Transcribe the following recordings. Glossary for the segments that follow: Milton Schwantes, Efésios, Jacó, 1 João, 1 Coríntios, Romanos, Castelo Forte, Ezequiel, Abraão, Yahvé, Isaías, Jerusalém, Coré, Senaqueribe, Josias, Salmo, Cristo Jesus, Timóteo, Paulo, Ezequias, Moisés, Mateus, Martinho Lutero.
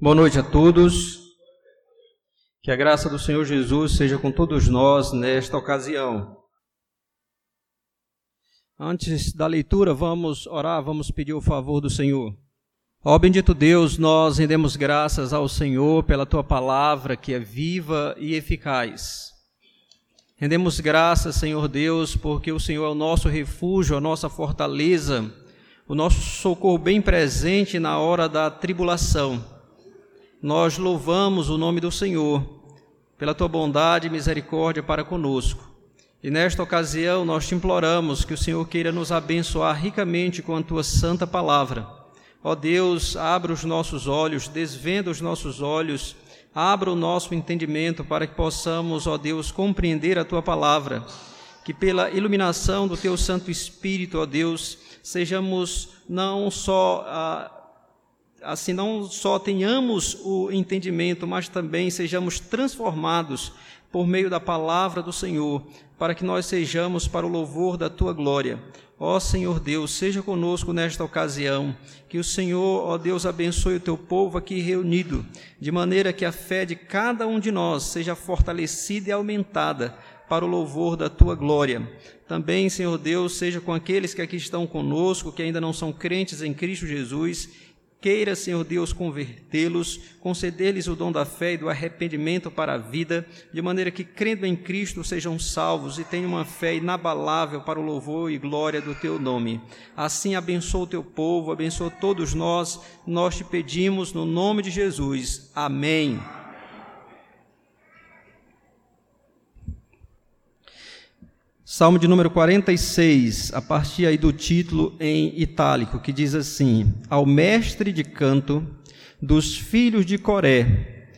Boa noite a todos. Que a graça do Senhor Jesus seja com todos nós nesta ocasião. Antes da leitura, vamos orar, vamos pedir o favor do Senhor. Ó bendito Deus, nós rendemos graças ao Senhor pela Tua palavra que é viva e eficaz. Rendemos graças, Senhor Deus, porque o Senhor é o nosso refúgio, a nossa fortaleza, o nosso socorro bem presente na hora da tribulação. Nós louvamos o nome do Senhor pela Tua bondade e misericórdia para conosco. E nesta ocasião nós te imploramos que o Senhor queira nos abençoar ricamente com a Tua santa palavra. Ó Deus, abra os nossos olhos, desvenda os nossos olhos, abra o nosso entendimento para que possamos, ó Deus, compreender a Tua palavra. Que pela iluminação do Teu Santo Espírito, ó Deus, sejamos não só tenhamos o entendimento, mas também sejamos transformados por meio da palavra do Senhor, para que nós sejamos para o louvor da Tua glória. Ó Senhor Deus, seja conosco nesta ocasião, que o Senhor, ó Deus, abençoe o Teu povo aqui reunido, de maneira que a fé de cada um de nós seja fortalecida e aumentada para o louvor da Tua glória. Também, Senhor Deus, seja com aqueles que aqui estão conosco, que ainda não são crentes em Cristo Jesus. Queira, Senhor Deus, convertê-los, conceder-lhes o dom da fé e do arrependimento para a vida, de maneira que, crendo em Cristo, sejam salvos e tenham uma fé inabalável para o louvor e glória do Teu nome. Assim, abençoa o Teu povo, abençoa todos nós, nós te pedimos no nome de Jesus. Amém. Salmo de número 46, a partir aí do título em itálico, que diz assim: Ao mestre de canto dos filhos de Coré,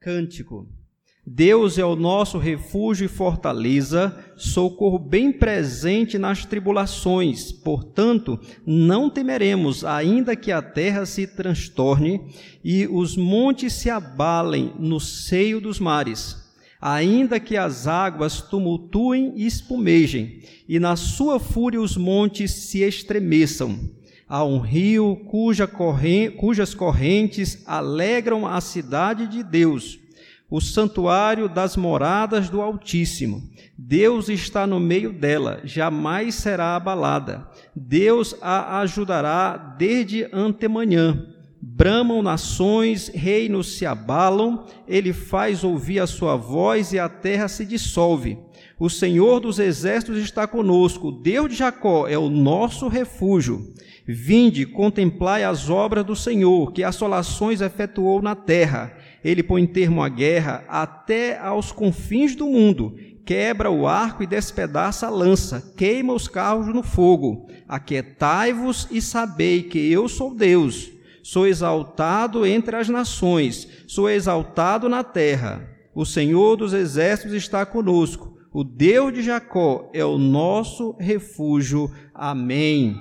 cântico. Deus é o nosso refúgio e fortaleza, socorro bem presente nas tribulações. Portanto, não temeremos, ainda que a terra se transtorne e os montes se abalem no seio dos mares. Ainda que as águas tumultuem e espumejem, e na sua fúria os montes se estremeçam. Há um rio cujas correntes alegram a cidade de Deus, o santuário das moradas do Altíssimo. Deus está no meio dela, jamais será abalada. Deus a ajudará desde antemanhã. Bramam nações, reinos se abalam, ele faz ouvir a sua voz e a terra se dissolve. O Senhor dos exércitos está conosco, o Deus de Jacó é o nosso refúgio. Vinde, contemplai as obras do Senhor, que assolações efetuou na terra. Ele põe termo à guerra até aos confins do mundo. Quebra o arco e despedaça a lança, queima os carros no fogo. Aquietai-vos e sabei que eu sou Deus. Sou exaltado entre as nações, sou exaltado na terra. O Senhor dos exércitos está conosco, o Deus de Jacó é o nosso refúgio. Amém.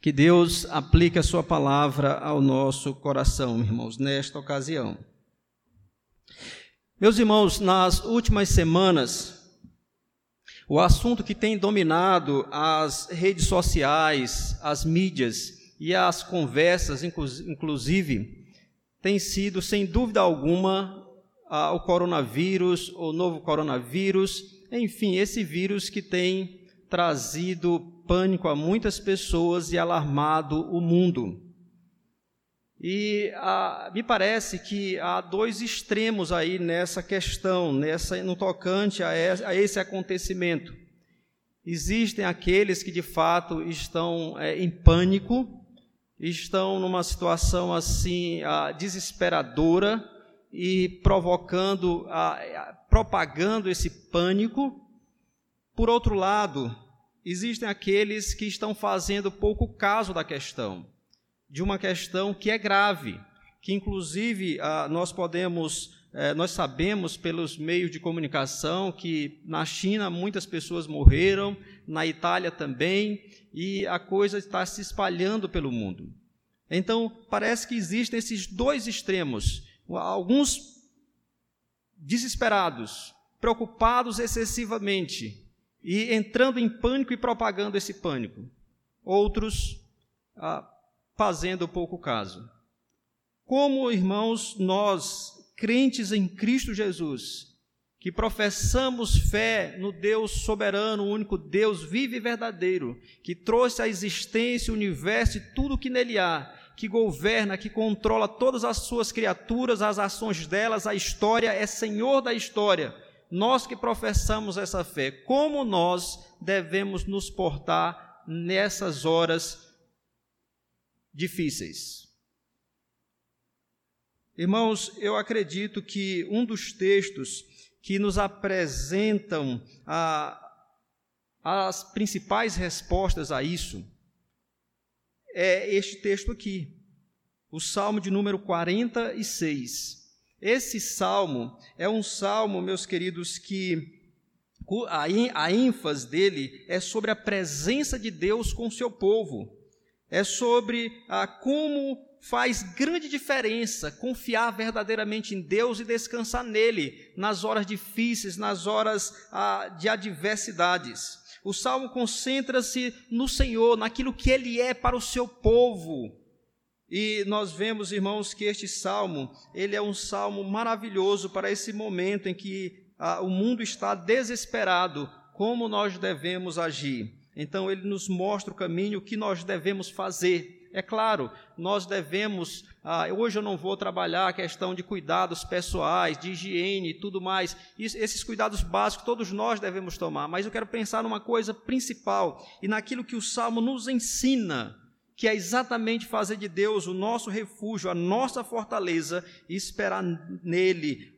Que Deus aplique a sua palavra ao nosso coração, irmãos, nesta ocasião. Meus irmãos, nas últimas semanas, o assunto que tem dominado as redes sociais, as mídias, e as conversas, inclusive, tem sido, sem dúvida alguma, o coronavírus, o novo coronavírus, enfim, esse vírus que tem trazido pânico a muitas pessoas e alarmado o mundo. E me parece que há dois extremos aí nessa questão, no tocante a esse acontecimento. Existem aqueles que, de fato, estão em pânico, estão numa situação assim desesperadora e propagando esse pânico. Por outro lado, existem aqueles que estão fazendo pouco caso da questão, de uma questão que é grave, que inclusive nós sabemos pelos meios de comunicação que na China muitas pessoas morreram, na Itália também, e a coisa está se espalhando pelo mundo. Então, parece que existem esses dois extremos. Alguns desesperados, preocupados excessivamente, e entrando em pânico e propagando esse pânico. Outros fazendo pouco caso. Como, irmãos, nós, crentes em Cristo Jesus, que professamos fé no Deus soberano, o único Deus vivo e verdadeiro, que trouxe à existência o universo e tudo o que nele há, que governa, que controla todas as suas criaturas, as ações delas, a história, é Senhor da história. Nós que professamos essa fé, como nós devemos nos portar nessas horas difíceis? Irmãos, eu acredito que um dos textos que nos apresentam as principais respostas a isso é este texto aqui, o Salmo de número 46. Esse salmo é um salmo, meus queridos, que a ênfase dele é sobre a presença de Deus com o seu povo. É sobre como faz grande diferença confiar verdadeiramente em Deus e descansar nele nas horas difíceis, nas horas de adversidades. O salmo concentra-se no Senhor, naquilo que Ele é para o seu povo. E nós vemos, irmãos, que este salmo, ele é um salmo maravilhoso para esse momento em que o mundo está desesperado, como nós devemos agir. Então, ele nos mostra o caminho, o que nós devemos fazer. É claro, nós devemos, hoje eu não vou trabalhar a questão de cuidados pessoais, de higiene e tudo mais. Esses cuidados básicos todos nós devemos tomar, mas eu quero pensar numa coisa principal e naquilo que o Salmo nos ensina, que é exatamente fazer de Deus o nosso refúgio, a nossa fortaleza e esperar nele,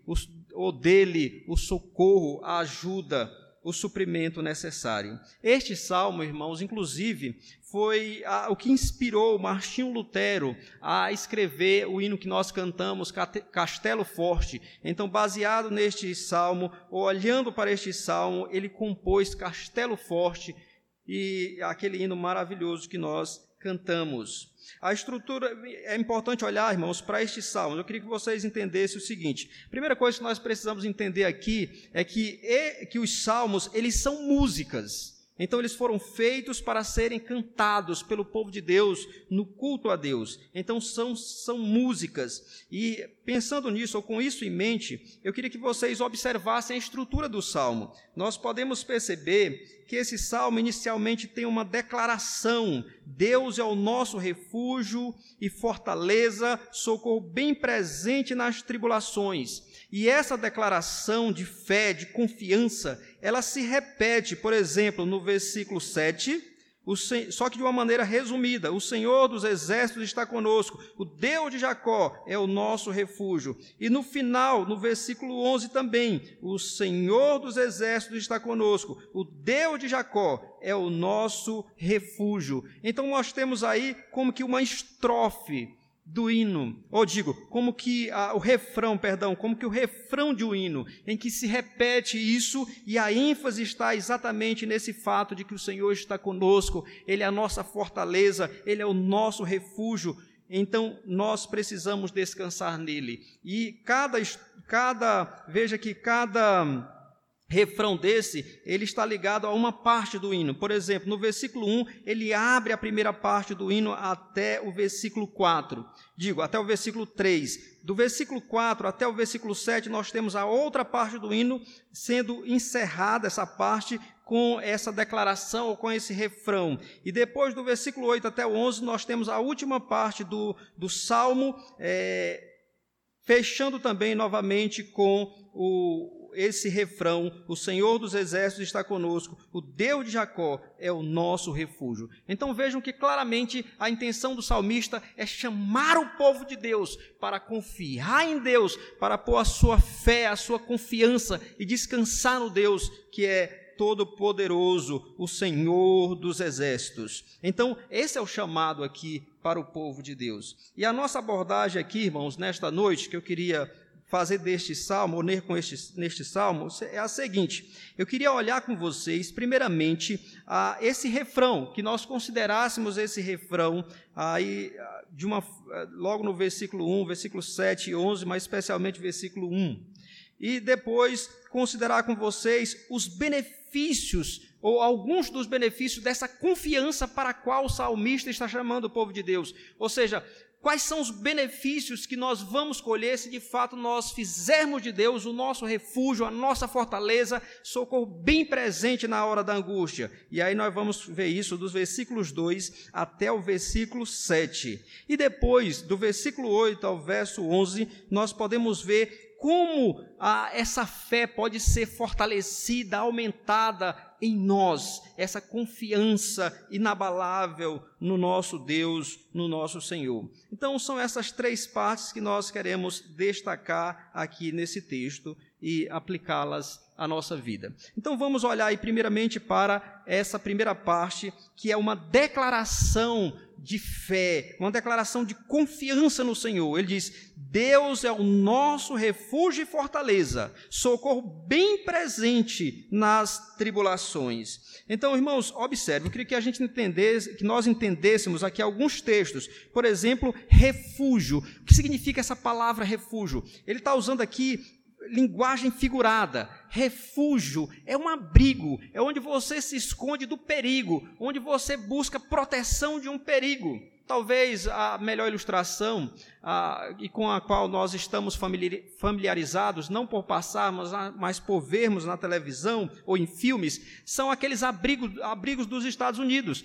ou dele, o socorro, a ajuda, o suprimento necessário. Este salmo, irmãos, inclusive, foi o que inspirou Martinho Lutero a escrever o hino que nós cantamos, Castelo Forte. Então, baseado neste salmo, olhando para este salmo, ele compôs Castelo Forte e aquele hino maravilhoso que nós cantamos. A estrutura, é importante olhar, irmãos, para este salmo. Eu queria que vocês entendessem o seguinte. A primeira coisa que nós precisamos entender aqui é que os salmos, eles são músicas. Então, eles foram feitos para serem cantados pelo povo de Deus no culto a Deus. Então, são músicas. E pensando nisso, ou com isso em mente, eu queria que vocês observassem a estrutura do salmo. Nós podemos perceber que esse salmo inicialmente tem uma declaração: Deus é o nosso refúgio e fortaleza, socorro bem presente nas tribulações. E essa declaração de fé, de confiança, ela se repete, por exemplo, no versículo 7, só que de uma maneira resumida: o Senhor dos exércitos está conosco, o Deus de Jacó é o nosso refúgio. E no final, no versículo 11 também: o Senhor dos exércitos está conosco, o Deus de Jacó é o nosso refúgio. Então nós temos aí como que uma estrofe do hino, como que o refrão de um hino, em que se repete isso, e a ênfase está exatamente nesse fato de que o Senhor está conosco, Ele é a nossa fortaleza, Ele é o nosso refúgio. Então, nós precisamos descansar nele. E cada refrão desse, ele está ligado a uma parte do hino. Por exemplo, no versículo 1, ele abre a primeira parte do hino até o versículo 4. Até o versículo 3. Do versículo 4 até o versículo 7, nós temos a outra parte do hino sendo encerrada, essa parte, com essa declaração ou com esse refrão. E depois, do versículo 8 até o 11, nós temos a última parte do salmo, fechando também novamente com esse refrão: o Senhor dos exércitos está conosco, o Deus de Jacó é o nosso refúgio. Então vejam que claramente a intenção do salmista é chamar o povo de Deus para confiar em Deus, para pôr a sua fé, a sua confiança e descansar no Deus que é Todo-Poderoso, o Senhor dos Exércitos. Então, esse é o chamado aqui para o povo de Deus. E a nossa abordagem aqui, irmãos, nesta noite, que eu queria fazer deste salmo, ou neste salmo, é a seguinte: eu queria olhar com vocês, primeiramente, a esse refrão, que nós considerássemos esse refrão, logo no versículo 1, versículo 7 e 11, mas especialmente versículo 1. E depois considerar com vocês os benefícios ou alguns dos benefícios dessa confiança para a qual o salmista está chamando o povo de Deus. Ou seja, quais são os benefícios que nós vamos colher se de fato nós fizermos de Deus o nosso refúgio, a nossa fortaleza, socorro bem presente na hora da angústia? E aí nós vamos ver isso dos versículos 2 até o versículo 7. E depois, do versículo 8 ao verso 11, nós podemos ver como essa fé pode ser fortalecida, aumentada em nós, essa confiança inabalável no nosso Deus, no nosso Senhor. Então, são essas três partes que nós queremos destacar aqui nesse texto e aplicá-las à nossa vida. Então, vamos olhar aí primeiramente para essa primeira parte, que é uma declaração de fé, uma declaração de confiança no Senhor. Ele diz: Deus é o nosso refúgio e fortaleza, socorro bem presente nas tribulações. Então, irmãos, observe, eu queria que a gente entendesse, que nós entendêssemos aqui alguns textos. Por exemplo, refúgio. O que significa essa palavra refúgio? Ele está usando aqui linguagem figurada. Refúgio é um abrigo, é onde você se esconde do perigo, onde você busca proteção de um perigo. Talvez a melhor ilustração e com a qual nós estamos familiarizados, não por passarmos, mas por vermos na televisão ou em filmes, são aqueles abrigos dos Estados Unidos.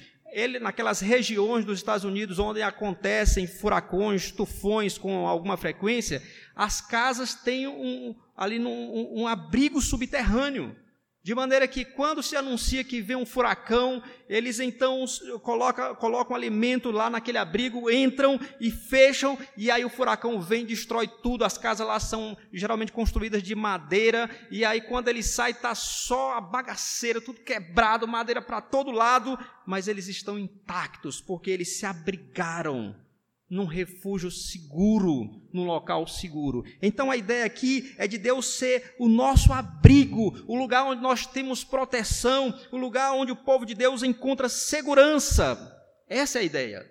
Naquelas regiões dos Estados Unidos onde acontecem furacões, tufões com alguma frequência, as casas têm um abrigo subterrâneo, de maneira que quando se anuncia que vem um furacão, eles então colocam alimento lá naquele abrigo, entram e fecham, e aí o furacão vem e destrói tudo. As casas lá são geralmente construídas de madeira, e aí quando ele sai está só a bagaceira, tudo quebrado, madeira para todo lado, mas eles estão intactos, porque eles se abrigaram num refúgio seguro, num local seguro. Então, a ideia aqui é de Deus ser o nosso abrigo, o lugar onde nós temos proteção, o lugar onde o povo de Deus encontra segurança. Essa é a ideia.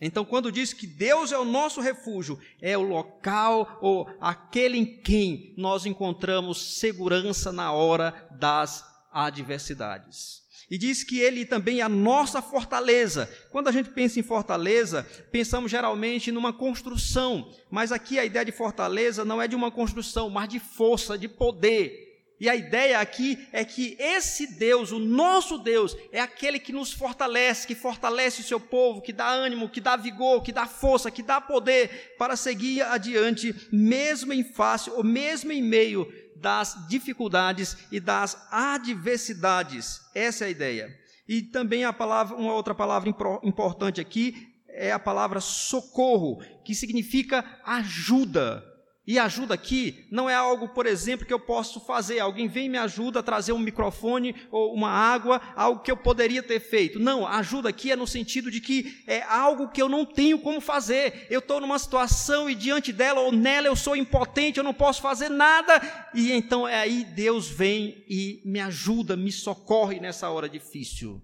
Então, quando diz que Deus é o nosso refúgio, é o local ou aquele em quem nós encontramos segurança na hora das adversidades. E diz que ele também é a nossa fortaleza. Quando a gente pensa em fortaleza, pensamos geralmente numa construção, mas aqui a ideia de fortaleza não é de uma construção, mas de força, de poder. E a ideia aqui é que esse Deus, o nosso Deus, é aquele que nos fortalece, que fortalece o seu povo, que dá ânimo, que dá vigor, que dá força, que dá poder para seguir adiante, mesmo em face ou mesmo em meio das dificuldades e das adversidades. Essa é a ideia. E também uma outra palavra importante aqui é a palavra socorro, que significa ajuda. E ajuda aqui não é algo, por exemplo, que eu posso fazer. Alguém vem e me ajuda a trazer um microfone ou uma água, algo que eu poderia ter feito. Não, ajuda aqui é no sentido de que é algo que eu não tenho como fazer. Eu estou numa situação e diante dela ou nela eu sou impotente, eu não posso fazer nada. E então é aí Deus vem e me ajuda, me socorre nessa hora difícil.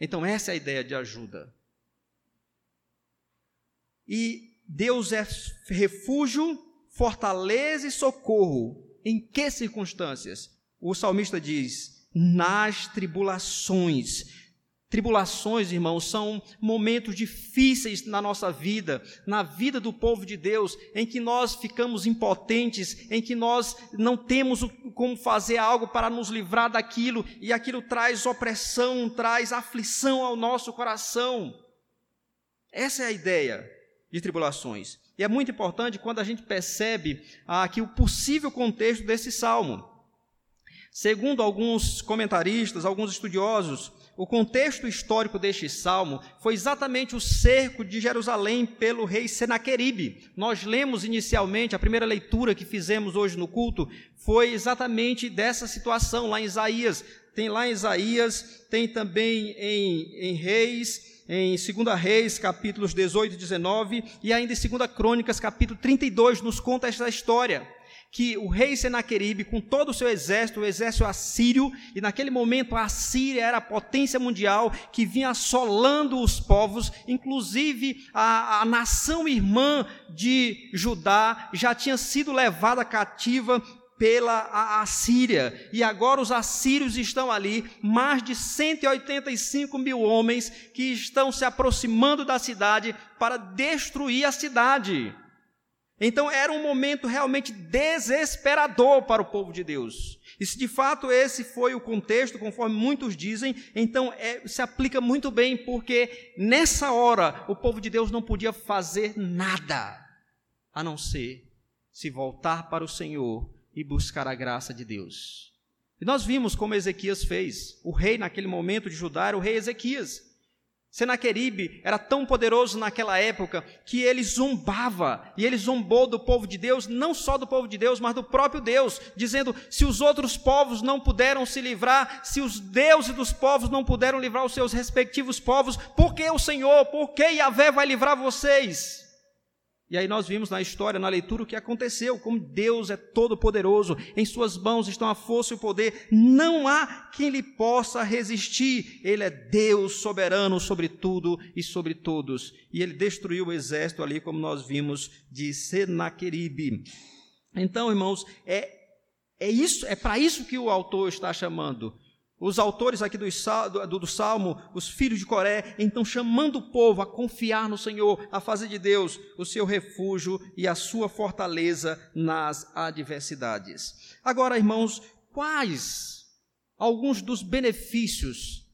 Então essa é a ideia de ajuda. E Deus é refúgio, fortaleza e socorro. Em que circunstâncias? O salmista diz: nas tribulações. Tribulações, irmãos, são momentos difíceis na nossa vida, na vida do povo de Deus, em que nós ficamos impotentes, em que nós não temos como fazer algo para nos livrar daquilo, e aquilo traz opressão, traz aflição ao nosso coração. Essa é a ideia de tribulações. E é muito importante quando a gente percebe aqui o possível contexto desse salmo. Segundo alguns comentaristas, alguns estudiosos, o contexto histórico deste salmo foi exatamente o cerco de Jerusalém pelo rei Senaqueribe. Nós lemos inicialmente, a primeira leitura que fizemos hoje no culto, foi exatamente dessa situação lá em Isaías. Tem lá em Isaías, tem também em Reis, em 2 Reis, capítulos 18 e 19, e ainda em 2 Crônicas, capítulo 32, nos conta essa história, que o rei Senaqueribe, com todo o exército assírio, e naquele momento a Assíria era a potência mundial que vinha assolando os povos, inclusive a nação irmã de Judá já tinha sido levada cativa pela Assíria, e agora os assírios estão ali, mais de 185 mil homens que estão se aproximando da cidade para destruir a cidade. Então era um momento realmente desesperador para o povo de Deus, e se de fato esse foi o contexto, conforme muitos dizem, então se aplica muito bem, porque nessa hora o povo de Deus não podia fazer nada, a não ser se voltar para o Senhor e buscar a graça de Deus. E nós vimos como Ezequias fez. O rei naquele momento de Judá era o rei Ezequias. Senaqueribe era tão poderoso naquela época que ele zombava, e ele zombou do povo de Deus, não só do povo de Deus, mas do próprio Deus, dizendo: se os outros povos não puderam se livrar, se os deuses dos povos não puderam livrar os seus respectivos povos, por que o Senhor, por que Yahvé vai livrar vocês? E aí nós vimos na história, na leitura, o que aconteceu, como Deus é todo poderoso, em suas mãos estão a força e o poder, não há quem lhe possa resistir, ele é Deus soberano sobre tudo e sobre todos, e ele destruiu o exército ali, como nós vimos, de Senaqueribe. Então, irmãos, é para isso que o autor está chamando. Os autores aqui do Salmo, os filhos de Coré, então chamando o povo a confiar no Senhor, a fazer de Deus o seu refúgio e a sua fortaleza nas adversidades. Agora, irmãos, quais alguns dos benefícios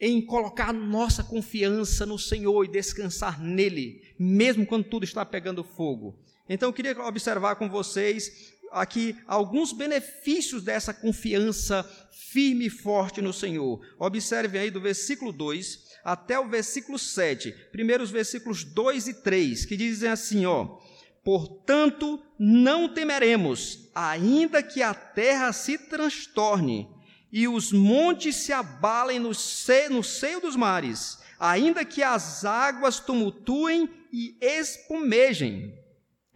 em colocar nossa confiança no Senhor e descansar nele, mesmo quando tudo está pegando fogo? Então, eu queria observar com vocês aqui alguns benefícios dessa confiança firme e forte no Senhor. Observe aí do versículo 2 até o versículo 7, primeiro os versículos 2 e 3, que dizem assim, ó: portanto, não temeremos, ainda que a terra se transtorne e os montes se abalem no seio dos mares, ainda que as águas tumultuem e espumejem.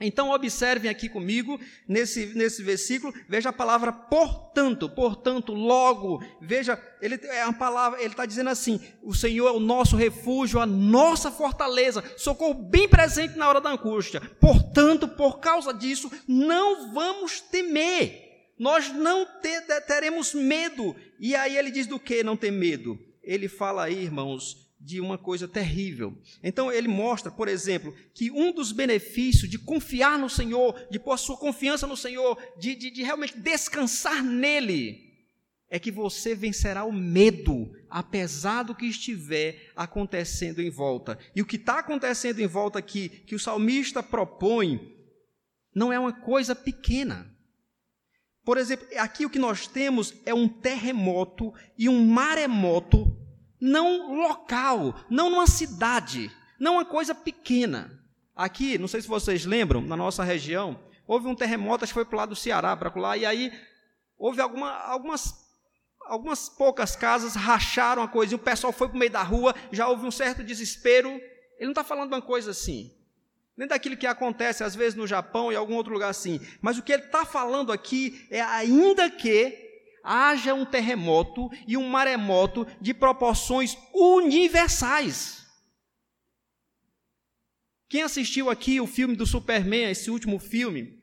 Então, observem aqui comigo, nesse versículo, veja a palavra portanto, logo, veja, ele está dizendo assim: o Senhor é o nosso refúgio, a nossa fortaleza, socorro bem presente na hora da angústia. Portanto, por causa disso, não vamos temer, nós não teremos medo. E aí ele diz do que não ter medo? Ele fala aí, irmãos, de uma coisa terrível. Então ele mostra, por exemplo, que um dos benefícios de confiar no Senhor, de pôr a sua confiança no Senhor, de realmente descansar nele, é que você vencerá o medo, apesar do que estiver acontecendo em volta. E o que está acontecendo em volta aqui, que o salmista propõe, não é uma coisa pequena. Por exemplo, aqui o que nós temos é um terremoto e um maremoto, não local, não numa cidade, não uma coisa pequena. Aqui, não sei se vocês lembram, na nossa região, houve um terremoto, acho que foi para o lado do Ceará, para lá, e aí houve algumas poucas casas, racharam a coisa, e o pessoal foi para o meio da rua, já houve um certo desespero. Ele não está falando de uma coisa assim, nem daquilo que acontece às vezes no Japão e algum outro lugar assim, mas o que ele está falando aqui é: ainda que haja um terremoto e um maremoto de proporções universais. Quem assistiu aqui o filme do Superman, esse último filme,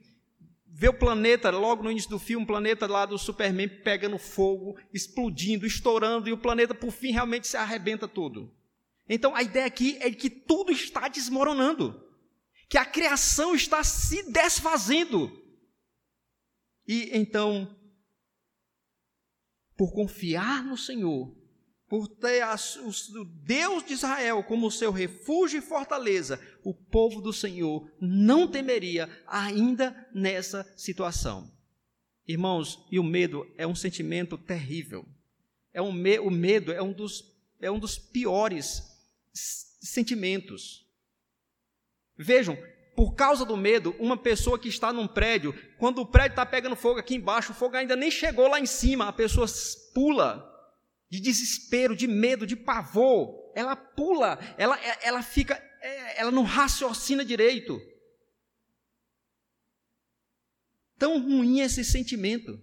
vê o planeta, logo no início do filme, o planeta lá do Superman pegando fogo, explodindo, estourando, e o planeta por fim realmente se arrebenta todo. Então a ideia aqui é que tudo está desmoronando, que a criação está se desfazendo. E então, por confiar no Senhor, por ter o Deus de Israel como seu refúgio e fortaleza, o povo do Senhor não temeria ainda nessa situação. Irmãos, e o medo é um sentimento terrível. O medo é um dos piores sentimentos. Vejam, por causa do medo, uma pessoa que está num prédio, quando o prédio está pegando fogo aqui embaixo, o fogo ainda nem chegou lá em cima, a pessoa pula de desespero, de medo, de pavor. Ela pula, ela fica, ela não raciocina direito. Tão ruim esse sentimento.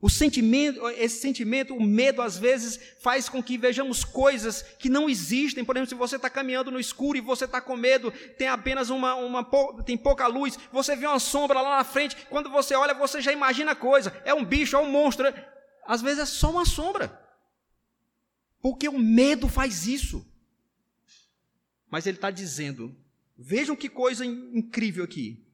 Esse sentimento, o medo, às vezes, faz com que vejamos coisas que não existem. Por exemplo, se você está caminhando no escuro e você está com medo, tem apenas tem pouca luz, você vê uma sombra lá na frente, quando você olha, você já imagina coisa, é um bicho, é um monstro, às vezes é só uma sombra, porque o medo faz isso. Mas ele está dizendo, vejam que coisa incrível aqui.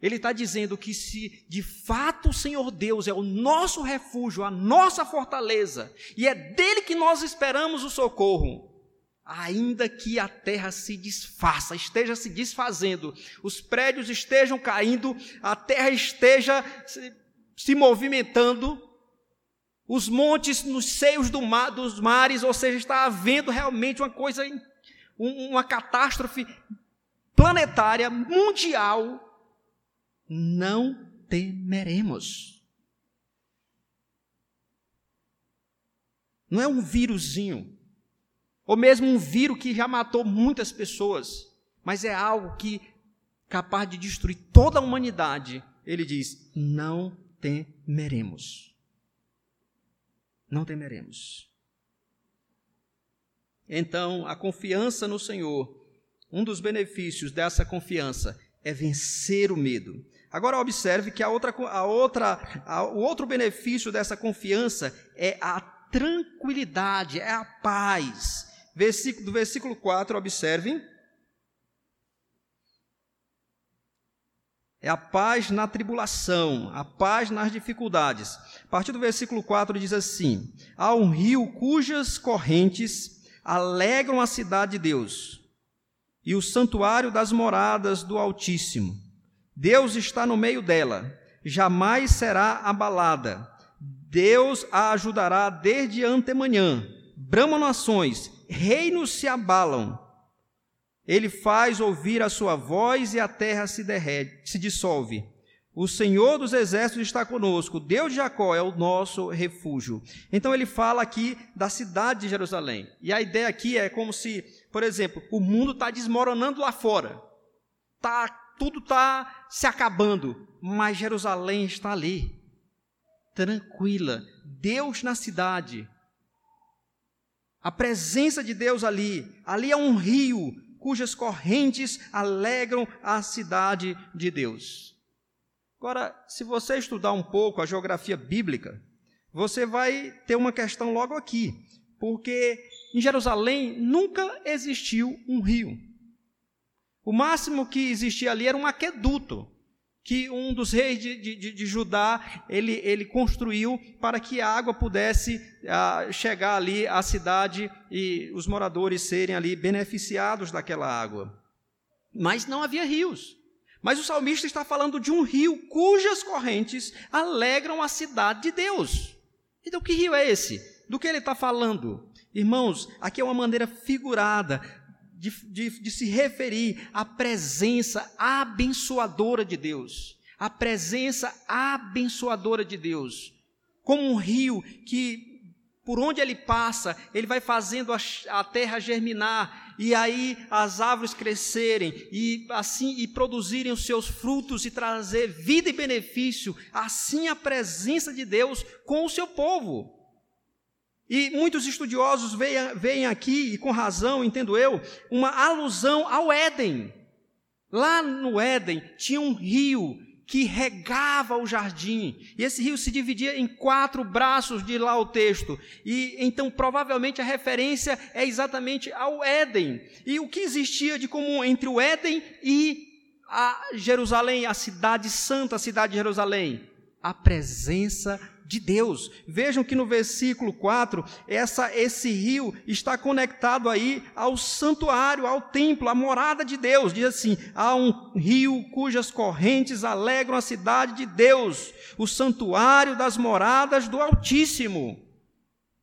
Ele está dizendo que se de fato o Senhor Deus é o nosso refúgio, a nossa fortaleza, e é dele que nós esperamos o socorro, ainda que a terra se desfaça, esteja se desfazendo, os prédios estejam caindo, a terra esteja se movimentando, os montes nos seios dos mares, ou seja, está havendo realmente uma coisa, uma catástrofe planetária, mundial, não temeremos. Não é um vírusinho, ou mesmo um vírus que já matou muitas pessoas, mas é algo que capaz de destruir toda a humanidade. Ele diz, não temeremos. Não temeremos. Então, a confiança no Senhor, um dos benefícios dessa confiança é vencer o medo. Agora observe que o outro benefício dessa confiança é a tranquilidade, é a paz. Do versículo 4, observe. É a paz na tribulação, a paz nas dificuldades. A partir do versículo 4 diz assim: há um rio cujas correntes alegram a cidade de Deus e o santuário das moradas do Altíssimo. Deus está no meio dela, jamais será abalada. Deus a ajudará desde antemanhã. Bramam nações, reinos se abalam. Ele faz ouvir a sua voz e a terra se dissolve. O Senhor dos exércitos está conosco, Deus de Jacó é o nosso refúgio. Então ele fala aqui da cidade de Jerusalém. E a ideia aqui é como se, por exemplo, o mundo está desmoronando lá fora. Tudo está se acabando, mas Jerusalém está ali, tranquila. Deus na cidade. A presença de Deus ali. Ali é um rio cujas correntes alegram a cidade de Deus. Agora, se você estudar um pouco a geografia bíblica, você vai ter uma questão logo aqui, porque em Jerusalém nunca existiu um rio. O máximo que existia ali era um aqueduto, que um dos reis de Judá, ele construiu para que a água pudesse chegar ali à cidade e os moradores serem ali beneficiados daquela água. Mas não havia rios. Mas o salmista está falando de um rio cujas correntes alegram a cidade de Deus. Então, que rio é esse? Do que ele está falando? Irmãos, aqui é uma maneira figurada de se referir à presença abençoadora de Deus. A presença abençoadora de Deus. Como um rio que, por onde ele passa, ele vai fazendo a terra germinar, e aí as árvores crescerem, e produzirem os seus frutos, e trazer vida e benefício. Assim a presença de Deus com o seu povo. E muitos estudiosos veem aqui, e com razão, entendo eu, uma alusão ao Éden. Lá no Éden tinha um rio que regava o jardim. E esse rio se dividia em 4 braços, de lá o texto. E então, provavelmente, a referência é exatamente ao Éden. E o que existia de comum entre o Éden e a Jerusalém, a cidade santa, a cidade de Jerusalém? A presença de Deus. Vejam que no versículo 4, esse rio está conectado aí ao santuário, ao templo, à morada de Deus. Diz assim, há um rio cujas correntes alegram a cidade de Deus, o santuário das moradas do Altíssimo.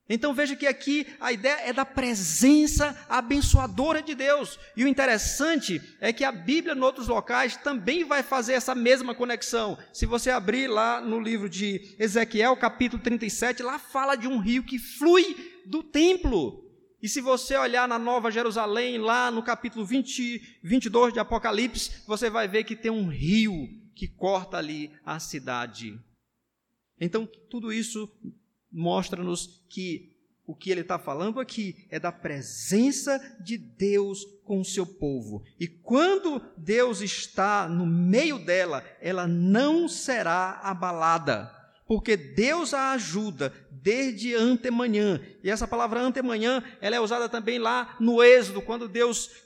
Então veja que aqui a ideia é da presença abençoadora de Deus. E o interessante é que a Bíblia, em outros locais, também vai fazer essa mesma conexão. Se você abrir lá no livro de Ezequiel, capítulo 37, lá fala de um rio que flui do templo. E se você olhar na Nova Jerusalém, lá no capítulo 22 de Apocalipse, você vai ver que tem um rio que corta ali a cidade. Então, tudo isso mostra-nos que o que ele está falando aqui é da presença de Deus com o seu povo. E quando Deus está no meio dela, ela não será abalada, porque Deus a ajuda desde antemanhã. E essa palavra antemanhã, ela é usada também lá no Êxodo, quando Deus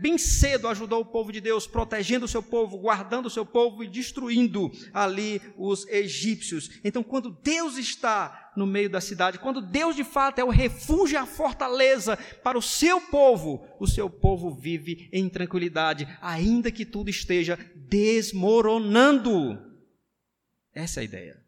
bem cedo ajudou o povo de Deus, protegendo o seu povo, guardando o seu povo e destruindo ali os egípcios. Então, quando Deus está no meio da cidade, quando Deus de fato é o refúgio e a fortaleza para o seu povo vive em tranquilidade, ainda que tudo esteja desmoronando. Essa é a ideia.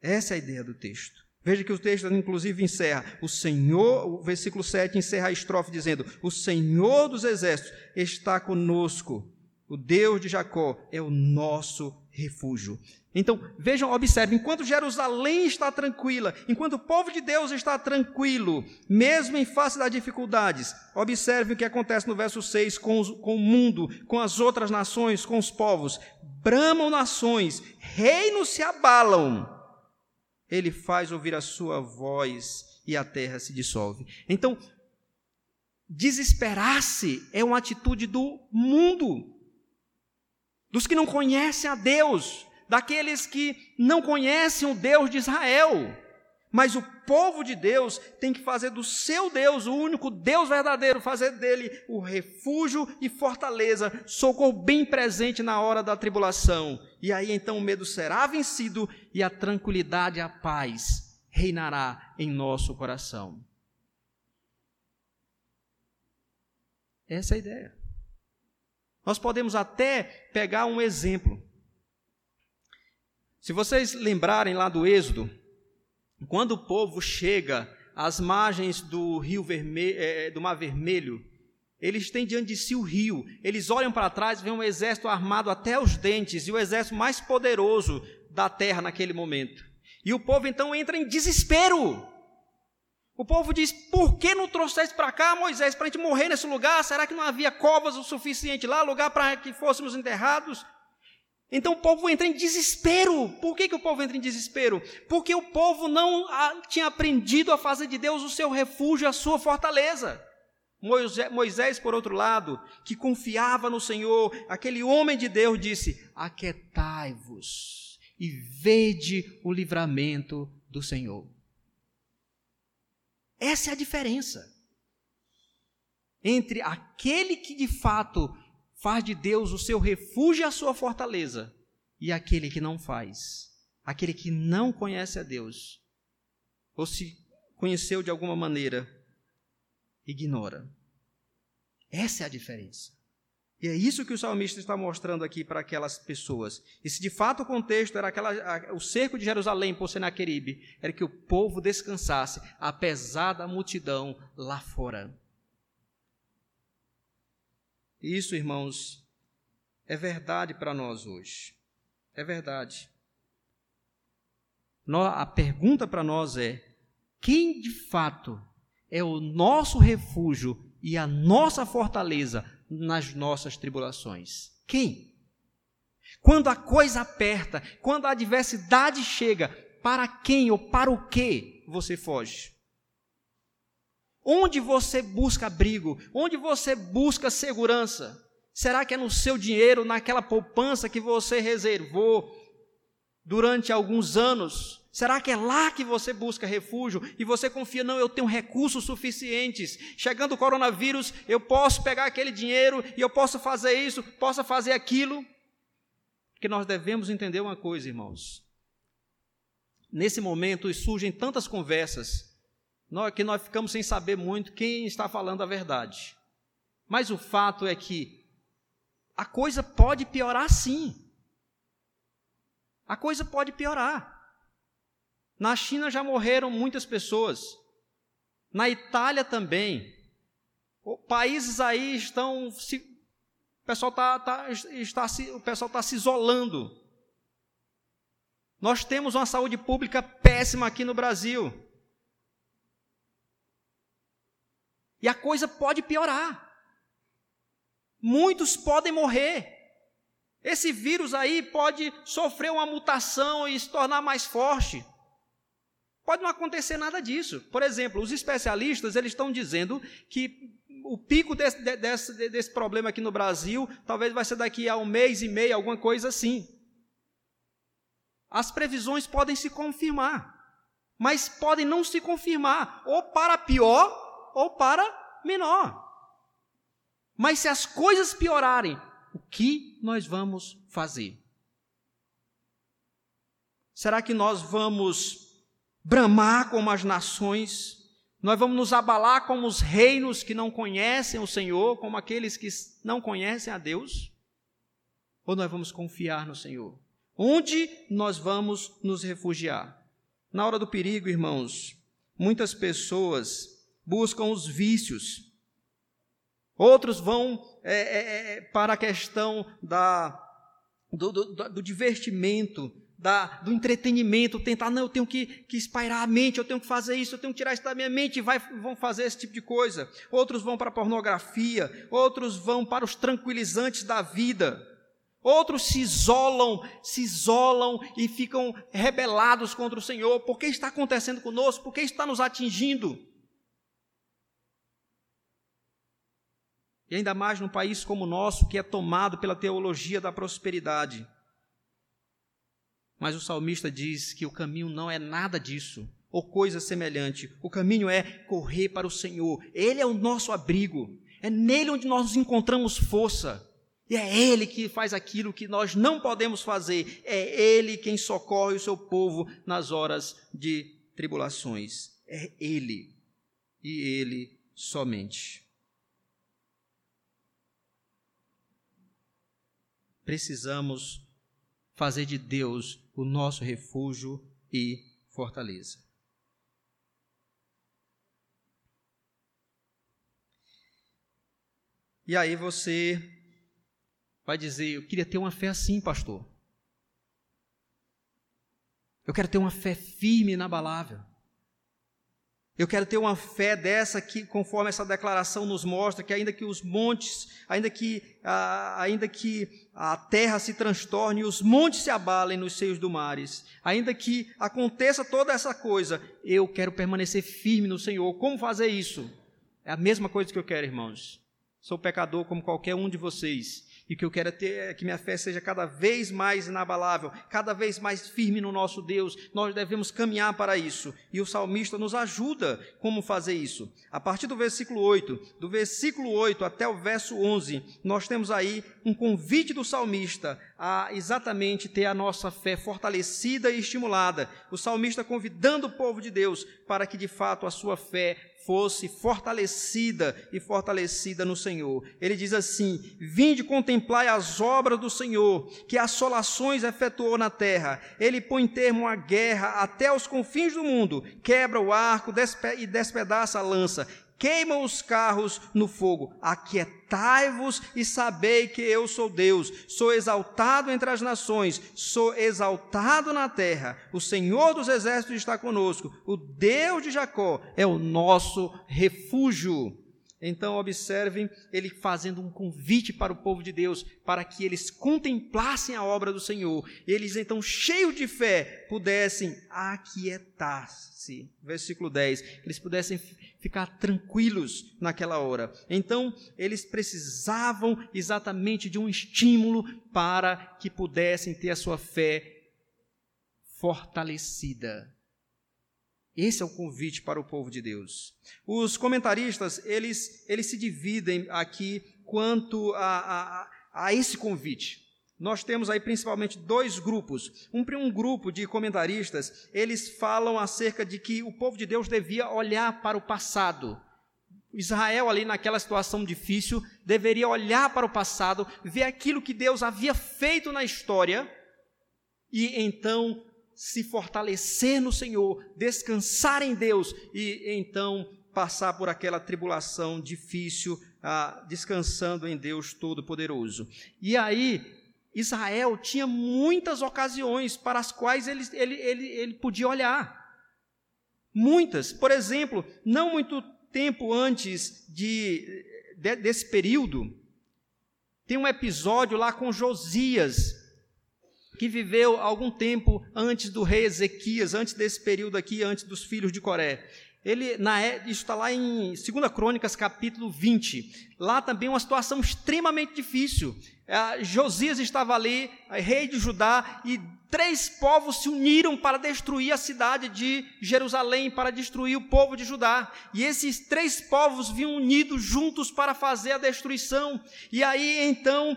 Essa é a ideia do texto. Veja que o texto, inclusive, encerra. O versículo 7 encerra a estrofe dizendo: o Senhor dos exércitos está conosco, o Deus de Jacó é o nosso refúgio. Então, vejam, observem, enquanto Jerusalém está tranquila, enquanto o povo de Deus está tranquilo, mesmo em face das dificuldades, observem o que acontece no verso 6 com o mundo, com as outras nações, com os povos. Bramam nações, reinos se abalam. Ele faz ouvir a sua voz e a terra se dissolve. Então, desesperar-se é uma atitude do mundo, dos que não conhecem a Deus, daqueles que não conhecem o Deus de Israel. Mas o povo de Deus tem que fazer do seu Deus, o único Deus verdadeiro, fazer dele o refúgio e fortaleza, socorro bem presente na hora da tribulação. E aí então o medo será vencido e a tranquilidade e a paz reinará em nosso coração. Essa é a ideia. Nós podemos até pegar um exemplo. Se vocês lembrarem lá do Êxodo, quando o povo chega às margens do Rio Vermelho, do Mar Vermelho, eles têm diante de si o rio, eles olham para trás e veem um exército armado até os dentes, e o exército mais poderoso da terra naquele momento. E o povo então entra em desespero. O povo diz: por que não trouxeste para cá, Moisés, para a gente morrer nesse lugar? Será que não havia covas o suficiente lá, lugar para que fôssemos enterrados? Então o povo entra em desespero. Por que o povo entra em desespero? Porque o povo não tinha aprendido a fazer de Deus o seu refúgio, a sua fortaleza. Moisés, por outro lado, que confiava no Senhor, aquele homem de Deus disse: aquietai-vos e vede o livramento do Senhor. Essa é a diferença entre aquele que de fato faz de Deus o seu refúgio e a sua fortaleza, e aquele que não faz, aquele que não conhece a Deus, ou se conheceu de alguma maneira, ignora. Essa é a diferença. E é isso que o salmista está mostrando aqui para aquelas pessoas. E se de fato o contexto era o cerco de Jerusalém por Senaqueribe, era que o povo descansasse, apesar da multidão lá fora. Isso, irmãos, é verdade para nós hoje. É verdade. A pergunta para nós é: quem de fato é o nosso refúgio e a nossa fortaleza nas nossas tribulações? Quem? Quando a coisa aperta, quando a adversidade chega, para quem ou para o que você foge? Onde você busca abrigo? Onde você busca segurança? Será que é no seu dinheiro, naquela poupança que você reservou durante alguns anos? Será que é lá que você busca refúgio e você confia: não, eu tenho recursos suficientes, chegando o coronavírus, eu posso pegar aquele dinheiro e eu posso fazer isso, posso fazer aquilo? Porque nós devemos entender uma coisa, irmãos. Nesse momento surgem tantas conversas que nós ficamos sem saber muito quem está falando a verdade. Mas o fato é que a coisa pode piorar, sim. A coisa pode piorar. Na China já morreram muitas pessoas. Na Itália também. Países aí estão... o pessoal está se isolando. Nós temos uma saúde pública péssima aqui no Brasil. E a coisa pode piorar. Muitos podem morrer. Esse vírus aí pode sofrer uma mutação e se tornar mais forte. Pode não acontecer nada disso. Por exemplo, os especialistas eles estão dizendo que o pico desse problema aqui no Brasil talvez vai ser daqui a um mês e meio, alguma coisa assim. As previsões podem se confirmar, mas podem não se confirmar, ou para pior ou para menor. Mas se as coisas piorarem, o que nós vamos fazer? Será que nós vamos bramar como as nações? Nós vamos nos abalar como os reinos que não conhecem o Senhor, como aqueles que não conhecem a Deus? Ou nós vamos confiar no Senhor? Onde nós vamos nos refugiar? Na hora do perigo, irmãos, muitas pessoas buscam os vícios. Outros vão para a questão do divertimento, do entretenimento, tentar, não, eu tenho que espairar a mente, eu tenho que fazer isso, eu tenho que tirar isso da minha mente, vão fazer esse tipo de coisa. Outros vão para a pornografia, outros vão para os tranquilizantes da vida. Outros se isolam e ficam rebelados contra o Senhor. Por que está acontecendo conosco? Por que está nos atingindo? E ainda mais num país como o nosso, que é tomado pela teologia da prosperidade. Mas o salmista diz que o caminho não é nada disso, ou coisa semelhante. O caminho é correr para o Senhor. Ele é o nosso abrigo. É nele onde nós encontramos força. E é ele que faz aquilo que nós não podemos fazer. É ele quem socorre o seu povo nas horas de tribulações. É ele. E ele somente. Precisamos fazer de Deus o nosso refúgio e fortaleza. E aí você vai dizer, eu queria ter uma fé assim, pastor. Eu quero ter uma fé firme e inabalável. Eu quero ter uma fé dessa que, conforme essa declaração nos mostra, que ainda que os montes, ainda que a terra se transtorne, os montes se abalem nos seios do mares, ainda que aconteça toda essa coisa, eu quero permanecer firme no Senhor. Como fazer isso? É a mesma coisa que eu quero, irmãos. Sou pecador como qualquer um de vocês. E o que eu quero é que minha fé seja cada vez mais inabalável, cada vez mais firme no nosso Deus. Nós devemos caminhar para isso. E o salmista nos ajuda como fazer isso. A partir do versículo 8, do versículo 8 até o verso 11, nós temos aí um convite do salmista a exatamente ter a nossa fé fortalecida e estimulada. O salmista convidando o povo de Deus para que, de fato, a sua fé fosse fortalecida no Senhor. Ele diz assim, vinde contemplai as obras do Senhor, que assolações efetuou na terra. Ele põe termo à guerra até os confins do mundo, quebra o arco e despedaça a lança, queima os carros no fogo. Aquietai-vos e sabei que eu sou Deus, sou exaltado entre as nações, sou exaltado na terra. O Senhor dos exércitos está conosco, o Deus de Jacó é o nosso refúgio. Então, observem ele fazendo um convite para o povo de Deus, para que eles contemplassem a obra do Senhor. Eles, então, cheios de fé, pudessem aquietar-se. Versículo 10. Eles pudessem ficar tranquilos naquela hora. Então, eles precisavam exatamente de um estímulo para que pudessem ter a sua fé fortalecida. Esse é o convite para o povo de Deus. Os comentaristas, eles se dividem aqui quanto a esse convite. Nós temos aí principalmente dois grupos. Um grupo de comentaristas, eles falam acerca de que o povo de Deus devia olhar para o passado. Israel, ali naquela situação difícil, deveria olhar para o passado, ver aquilo que Deus havia feito na história e então se fortalecer no Senhor, descansar em Deus e então passar por aquela tribulação difícil, descansando em Deus Todo-Poderoso. E aí, Israel tinha muitas ocasiões para as quais ele podia olhar. Muitas. Por exemplo, não muito tempo antes desse período, Tem um episódio lá com Josias, que viveu algum tempo antes do rei Ezequias, antes desse período aqui, antes dos filhos de Coré. Isso está lá em 2 Crônicas, capítulo 20. Lá também uma situação extremamente difícil. Josias estava ali, rei de Judá, e 3 povos se uniram para destruir a cidade de Jerusalém, para destruir o povo de Judá. E esses 3 povos vinham unidos juntos para fazer a destruição. E aí, então,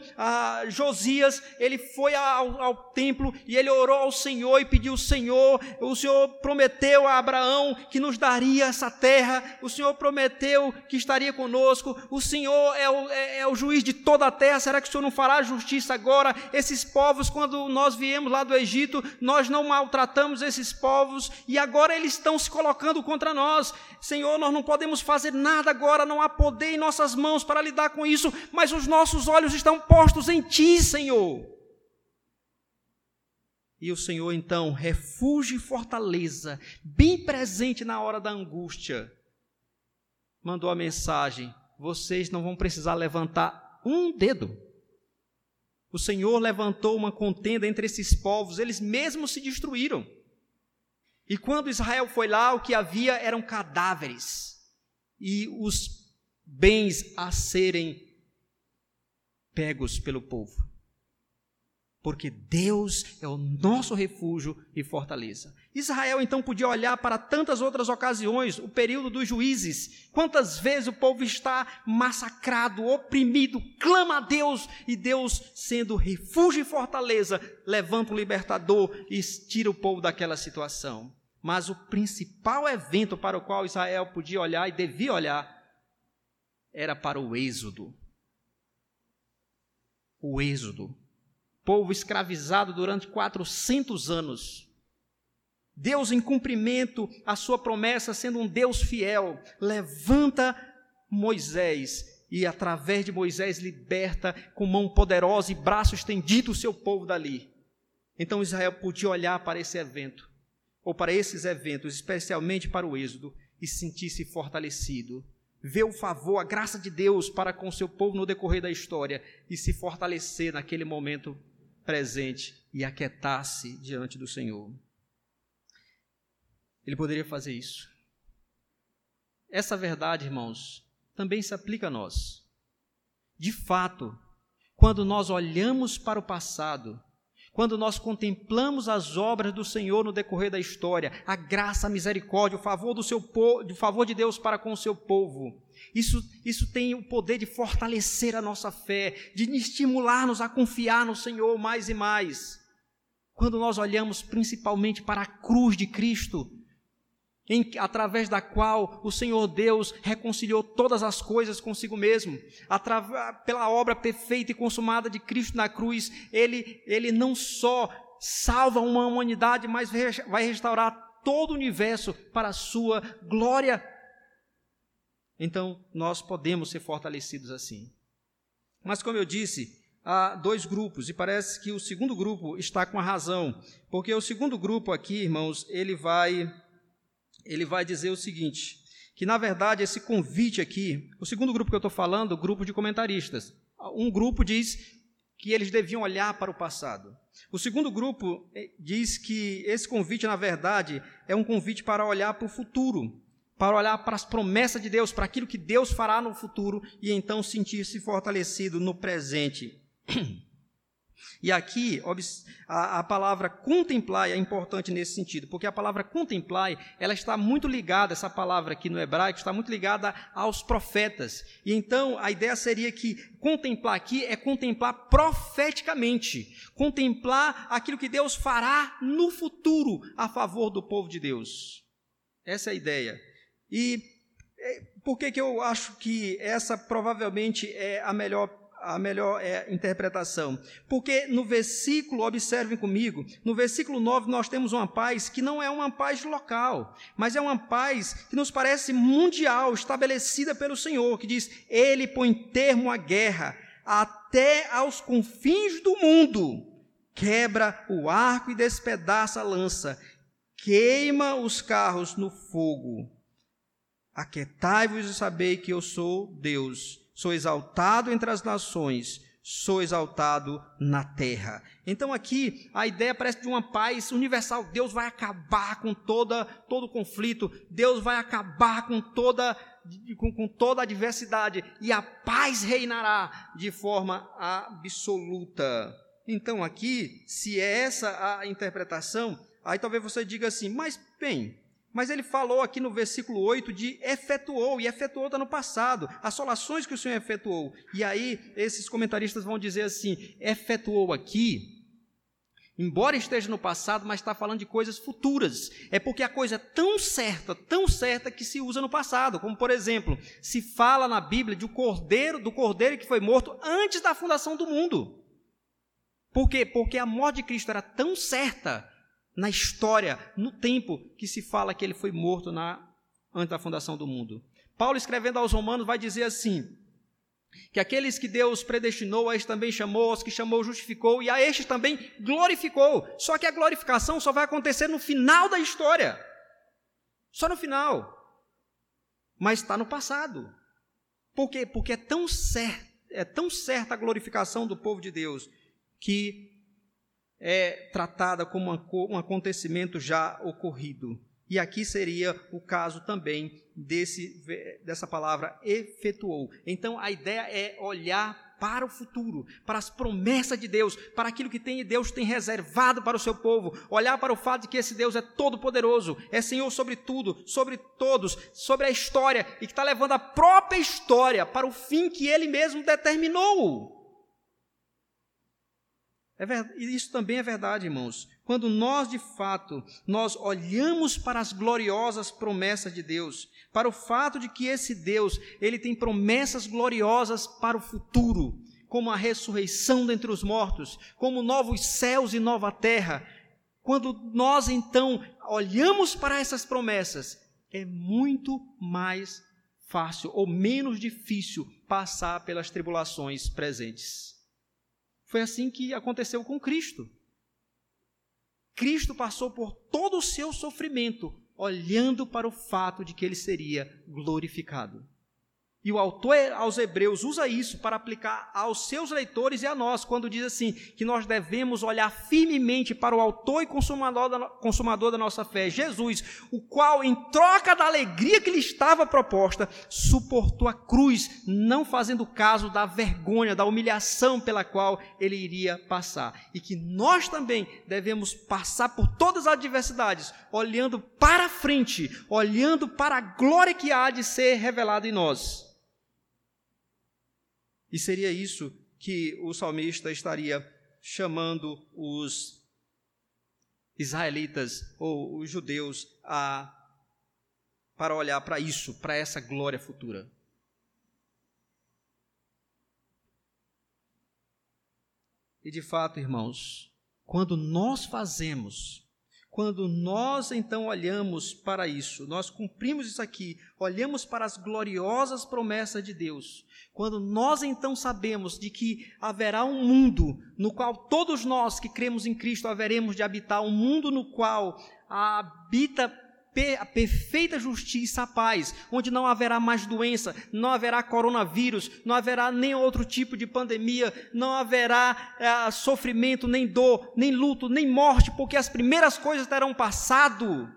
Josias, ele foi ao templo e ele orou ao Senhor e pediu: Senhor, o Senhor prometeu a Abraão que nos daria essa terra, o Senhor prometeu que estaria conosco, o Senhor é o juiz de toda a terra, será que o Senhor não fará justiça agora? Esses povos, quando nós viemos lá do Egito, nós não maltratamos esses povos e agora eles estão se colocando contra nós. Senhor, nós não podemos fazer nada agora, não há poder em nossas mãos para lidar com isso, mas os nossos olhos estão postos em Ti, Senhor. E o Senhor, então, refúgio e fortaleza, bem presente na hora da angústia, mandou a mensagem: vocês não vão precisar levantar um dedo. O Senhor levantou uma contenda entre esses povos, eles mesmos se destruíram. E quando Israel foi lá, o que havia eram cadáveres e os bens a serem pegos pelo povo. Porque Deus é o nosso refúgio e fortaleza. Israel, então, podia olhar para tantas outras ocasiões, o período dos juízes, quantas vezes o povo está massacrado, oprimido, clama a Deus, e Deus, sendo refúgio e fortaleza, levanta o libertador e tira o povo daquela situação. Mas o principal evento para o qual Israel podia olhar e devia olhar era para o Êxodo. O Êxodo. Povo escravizado durante 400 anos. Deus, em cumprimento à sua promessa, sendo um Deus fiel, levanta Moisés e, através de Moisés, liberta com mão poderosa e braço estendido o seu povo dali. Então Israel podia olhar para esse evento, ou para esses eventos, especialmente para o Êxodo, e sentir-se fortalecido. Ver o favor, a graça de Deus para com o seu povo no decorrer da história e se fortalecer naquele momento presente e aquietar-se diante do Senhor. Ele poderia fazer isso. Essa verdade, irmãos, também se aplica a nós. De fato, quando nós olhamos para o passado, quando nós contemplamos as obras do Senhor no decorrer da história, a graça, a misericórdia, o favor do favor de Deus para com o seu povo, isso tem o poder de fortalecer a nossa fé, de estimular-nos a confiar no Senhor mais e mais. Quando nós olhamos principalmente para a cruz de Cristo, através da qual o Senhor Deus reconciliou todas as coisas consigo mesmo. Pela obra perfeita e consumada de Cristo na cruz, ele não só salva uma humanidade, mas vai restaurar todo o universo para a sua glória. Então, nós podemos ser fortalecidos assim. Mas, como eu disse, há 2 grupos, e parece que o segundo grupo está com a razão, porque o segundo grupo aqui, irmãos, ele vai dizer o seguinte, que na verdade esse convite aqui, o segundo grupo que eu estou falando, o grupo de comentaristas, um grupo diz que eles deviam olhar para o passado. O segundo grupo diz que esse convite, na verdade, é um convite para olhar para o futuro, para olhar para as promessas de Deus, para aquilo que Deus fará no futuro e então sentir-se fortalecido no presente. E aqui, a palavra contemplai é importante nesse sentido, porque a palavra contemplai, ela está muito ligada, essa palavra aqui no hebraico, está muito ligada aos profetas. E então, a ideia seria que contemplar aqui é contemplar profeticamente, contemplar aquilo que Deus fará no futuro a favor do povo de Deus. Essa é a ideia. E por que eu acho que essa provavelmente é a melhor interpretação, porque no versículo, observem comigo, no versículo 9 nós temos uma paz que não é uma paz local, mas é uma paz que nos parece mundial, estabelecida pelo Senhor, que diz: Ele põe termo à guerra até aos confins do mundo, quebra o arco e despedaça a lança, queima os carros no fogo. Aquietai-vos e sabei que eu sou Deus. Sou exaltado entre as nações, sou exaltado na terra. Então aqui a ideia parece de uma paz universal. Deus vai acabar com todo o conflito. Deus vai acabar com toda a adversidade. E a paz reinará de forma absoluta. Então aqui, se é essa a interpretação, aí talvez você diga assim, mas bem, mas ele falou aqui no versículo 8 de efetuou, e efetuou está no passado, assolações que o Senhor efetuou. E aí esses comentaristas vão dizer assim, efetuou aqui, embora esteja no passado, mas está falando de coisas futuras. É porque a coisa é tão certa que se usa no passado. Como por exemplo, se fala na Bíblia de do cordeiro que foi morto antes da fundação do mundo. Por quê? Porque a morte de Cristo era tão certa na história, no tempo que se fala que ele foi morto antes da fundação do mundo. Paulo, escrevendo aos Romanos, vai dizer assim, que aqueles que Deus predestinou, a estes também chamou, aos que chamou, justificou, e a estes também glorificou. Só que a glorificação só vai acontecer no final da história. Só no final. Mas está no passado. Por quê? Porque é tão certa a glorificação do povo de Deus que é tratada como um acontecimento já ocorrido. E aqui seria o caso também dessa palavra efetuou. Então, a ideia é olhar para o futuro, para as promessas de Deus, para aquilo que Deus tem reservado para o seu povo. Olhar para o fato de que esse Deus é todo-poderoso, é Senhor sobre tudo, sobre todos, sobre a história, e que está levando a própria história para o fim que Ele mesmo determinou. Isso também é verdade, irmãos. Quando nós, de fato, nós olhamos para as gloriosas promessas de Deus, para o fato de que esse Deus, ele tem promessas gloriosas para o futuro, como a ressurreição dentre os mortos, como novos céus e nova terra. Quando nós, então, olhamos para essas promessas, é muito mais fácil ou menos difícil passar pelas tribulações presentes. Foi assim que aconteceu com Cristo. Cristo passou por todo o seu sofrimento, olhando para o fato de que ele seria glorificado. E o autor aos Hebreus usa isso para aplicar aos seus leitores e a nós, quando diz assim, que nós devemos olhar firmemente para o autor e consumador da nossa fé, Jesus, o qual, em troca da alegria que lhe estava proposta, suportou a cruz, não fazendo caso da vergonha, da humilhação pela qual ele iria passar. E que nós também devemos passar por todas as adversidades, olhando para frente, olhando para a glória que há de ser revelada em nós. E seria isso que o salmista estaria chamando os israelitas ou os judeus para olhar para isso, para essa glória futura. E de fato, irmãos, quando nós, então, olhamos para isso, nós cumprimos isso aqui, olhamos para as gloriosas promessas de Deus, quando nós, então, sabemos de que haverá um mundo no qual todos nós que cremos em Cristo haveremos de habitar, um mundo no qual habita a perfeita justiça, a paz, onde não haverá mais doença, não haverá coronavírus, não haverá nem outro tipo de pandemia, não haverá sofrimento, nem dor, nem luto, nem morte, porque as primeiras coisas terão passado.